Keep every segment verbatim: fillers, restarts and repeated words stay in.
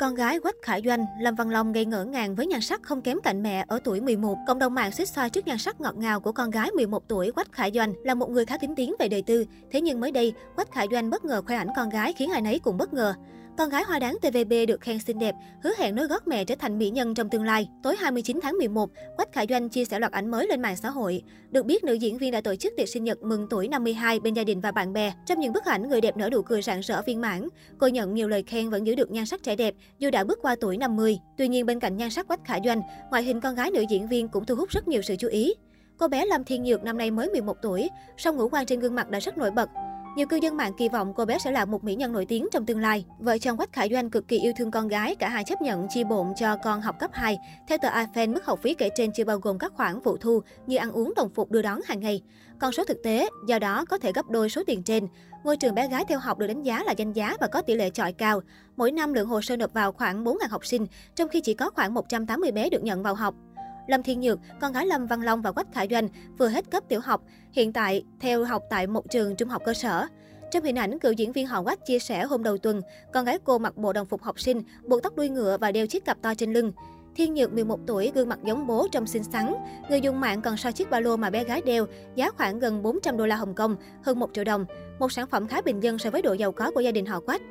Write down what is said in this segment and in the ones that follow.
Con gái Quách Khải Doanh, Lâm Văn Long gây ngỡ ngàng với nhan sắc không kém cạnh mẹ ở tuổi mười một. Cộng đồng mạng suýt xoa trước nhan sắc ngọt ngào của con gái mười một tuổi Quách Khải Doanh, là một người khá kín tiếng về đời tư. Thế nhưng mới đây, Quách Khải Doanh bất ngờ khoe ảnh con gái khiến ai nấy cũng bất ngờ. Con gái hoa đáng tê vê bê được khen xinh đẹp, hứa hẹn nối gót mẹ trở thành mỹ nhân trong tương lai. Tối hai mươi chín tháng mười một, Quách Khải Doanh chia sẻ loạt ảnh mới lên mạng xã hội. Được biết, nữ diễn viên đã tổ chức tiệc sinh nhật mừng tuổi năm mươi hai bên gia đình và bạn bè. Trong những bức ảnh, người đẹp nở nụ cười rạng rỡ viên mãn. Cô nhận nhiều lời khen vẫn giữ được nhan sắc trẻ đẹp dù đã bước qua tuổi năm mươi. Tuy nhiên, bên cạnh nhan sắc Quách Khải Doanh, ngoại hình con gái nữ diễn viên cũng thu hút rất nhiều sự chú ý. Cô bé Lâm Thiên Nhược năm nay mới mười một tuổi, song ngũ quan trên gương mặt đã rất nổi bật. Nhiều cư dân mạng kỳ vọng cô bé sẽ là một mỹ nhân nổi tiếng trong tương lai. Vợ chồng Quách Khải Doanh cực kỳ yêu thương con gái, cả hai chấp nhận chi bộn cho con học cấp hai. Theo tờ iFan, mức học phí kể trên chưa bao gồm các khoản phụ thu như ăn uống, đồng phục, đưa đón hàng ngày. Con số thực tế, do đó có thể gấp đôi số tiền trên. Ngôi trường bé gái theo học được đánh giá là danh giá và có tỷ lệ chọi cao. Mỗi năm lượng hồ sơ nộp vào khoảng bốn nghìn học sinh, trong khi chỉ có khoảng một trăm tám mươi bé được nhận vào học. Lâm Thiên Nhược, con gái Lâm Văn Long và Quách Khải Doanh vừa hết cấp tiểu học, hiện tại theo học tại một trường trung học cơ sở. Trong hình ảnh, cựu diễn viên họ Quách chia sẻ hôm đầu tuần, con gái cô mặc bộ đồng phục học sinh, buộc tóc đuôi ngựa và đeo chiếc cặp to trên lưng. Thiên Nhược mười một tuổi, gương mặt giống bố trông xinh xắn. Người dùng mạng còn so chiếc ba lô mà bé gái đeo, giá khoảng gần bốn trăm đô la Hồng Kông, hơn một triệu đồng. Một sản phẩm khá bình dân so với độ giàu có của gia đình họ Quách.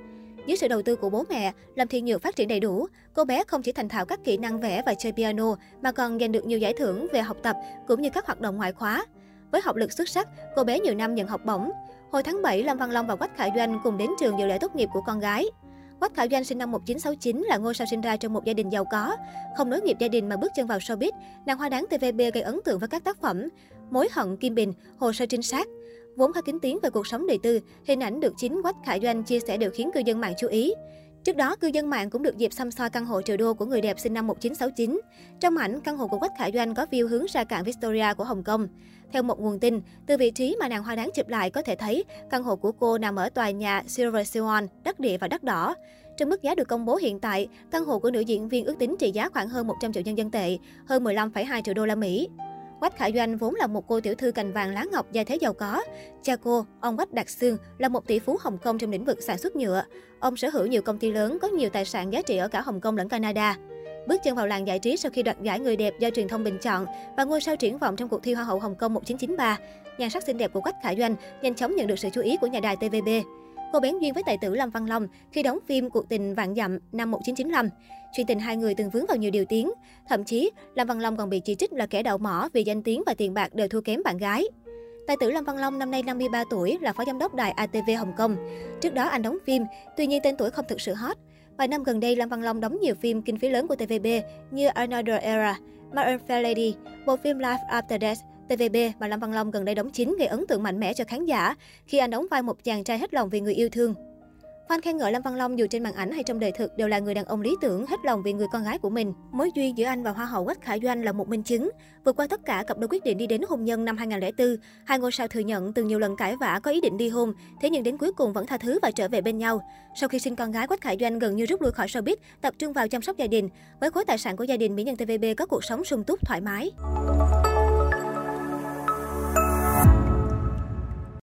Dưới sự đầu tư của bố mẹ, Lâm Thiên Nhược phát triển đầy đủ. Cô bé không chỉ thành thạo các kỹ năng vẽ và chơi piano, mà còn giành được nhiều giải thưởng về học tập cũng như các hoạt động ngoại khóa. Với học lực xuất sắc, cô bé nhiều năm nhận học bổng. Hồi tháng bảy, Lâm Văn Long và Quách Khải Doanh cùng đến trường dự lễ tốt nghiệp của con gái. Quách Khải Doanh sinh năm một nghìn chín trăm sáu mươi chín là ngôi sao sinh ra trong một gia đình giàu có. Không nối nghiệp gia đình mà bước chân vào showbiz, nàng hoa đáng tê vê bê gây ấn tượng với các tác phẩm Mối hận Kim Bình, Hồ sơ trinh sát. Vốn khá kín tiếng về cuộc sống đời tư, hình ảnh được chính Quách Khải Doanh chia sẻ đều khiến cư dân mạng chú ý. Trước đó, cư dân mạng cũng được dịp xăm soi căn hộ triệu đô của người đẹp sinh năm một nghìn chín trăm sáu mươi chín. Trong ảnh, căn hộ của Quách Khải Doanh có view hướng ra cảng Victoria của Hồng Kông. Theo một nguồn tin, từ vị trí mà nàng hoa đáng chụp lại có thể thấy căn hộ của cô nằm ở tòa nhà Silver Royceon, đắt địa và đắt đỏ. Trong mức giá được công bố hiện tại, căn hộ của nữ diễn viên ước tính trị giá khoảng hơn một trăm triệu nhân dân tệ, hơn mười lăm phẩy hai triệu đô la Mỹ. Quách Khải Doanh vốn là một cô tiểu thư cành vàng lá ngọc gia thế giàu có. Cha cô, ông Quách Đặc Sương, là một tỷ phú Hồng Kông trong lĩnh vực sản xuất nhựa. Ông sở hữu nhiều công ty lớn, có nhiều tài sản giá trị ở cả Hồng Kông lẫn Canada. Bước chân vào làng giải trí sau khi đoạt giải người đẹp do truyền thông bình chọn và ngôi sao triển vọng trong cuộc thi Hoa hậu Hồng Kông một nghìn chín trăm chín mươi ba, nhan sắc xinh đẹp của Quách Khải Doanh nhanh chóng nhận được sự chú ý của nhà đài tê vê bê. Cô bén duyên với tài tử Lâm Văn Long khi đóng phim Cuộc tình vạn dặm năm một nghìn chín trăm chín mươi lăm. Chuyện tình hai người từng vướng vào nhiều điều tiếng. Thậm chí, Lâm Văn Long còn bị chỉ trích là kẻ đậu mỏ vì danh tiếng và tiền bạc đều thua kém bạn gái. Tài tử Lâm Văn Long năm nay năm mươi ba tuổi, là phó giám đốc đài a tê vê Hồng Kông. Trước đó anh đóng phim, tuy nhiên tên tuổi không thực sự hot. Vài năm gần đây, Lâm Văn Long đóng nhiều phim kinh phí lớn của tê vê bê như Another Era, My Fair Lady, bộ phim Life After Death, tê vê bê mà Lâm Văn Long gần đây đóng chính gây ấn tượng mạnh mẽ cho khán giả khi anh đóng vai một chàng trai hết lòng vì người yêu thương. Fan khen ngợi Lâm Văn Long dù trên màn ảnh hay trong đời thực đều là người đàn ông lý tưởng hết lòng vì người con gái của mình. Mối duyên giữa anh và hoa hậu Quách Khải Doanh là một minh chứng. Vượt qua tất cả, cặp đôi quyết định đi đến hôn nhân năm hai nghìn không trăm lẻ bốn. Hai ngôi sao thừa nhận từng nhiều lần cãi vã có ý định ly hôn, thế nhưng đến cuối cùng vẫn tha thứ và trở về bên nhau. Sau khi sinh con gái, Quách Khải Doanh gần như rút lui khỏi showbiz, tập trung vào chăm sóc gia đình. Với khối tài sản của gia đình, mỹ nhân tê vê bê có cuộc sống sung túc thoải mái.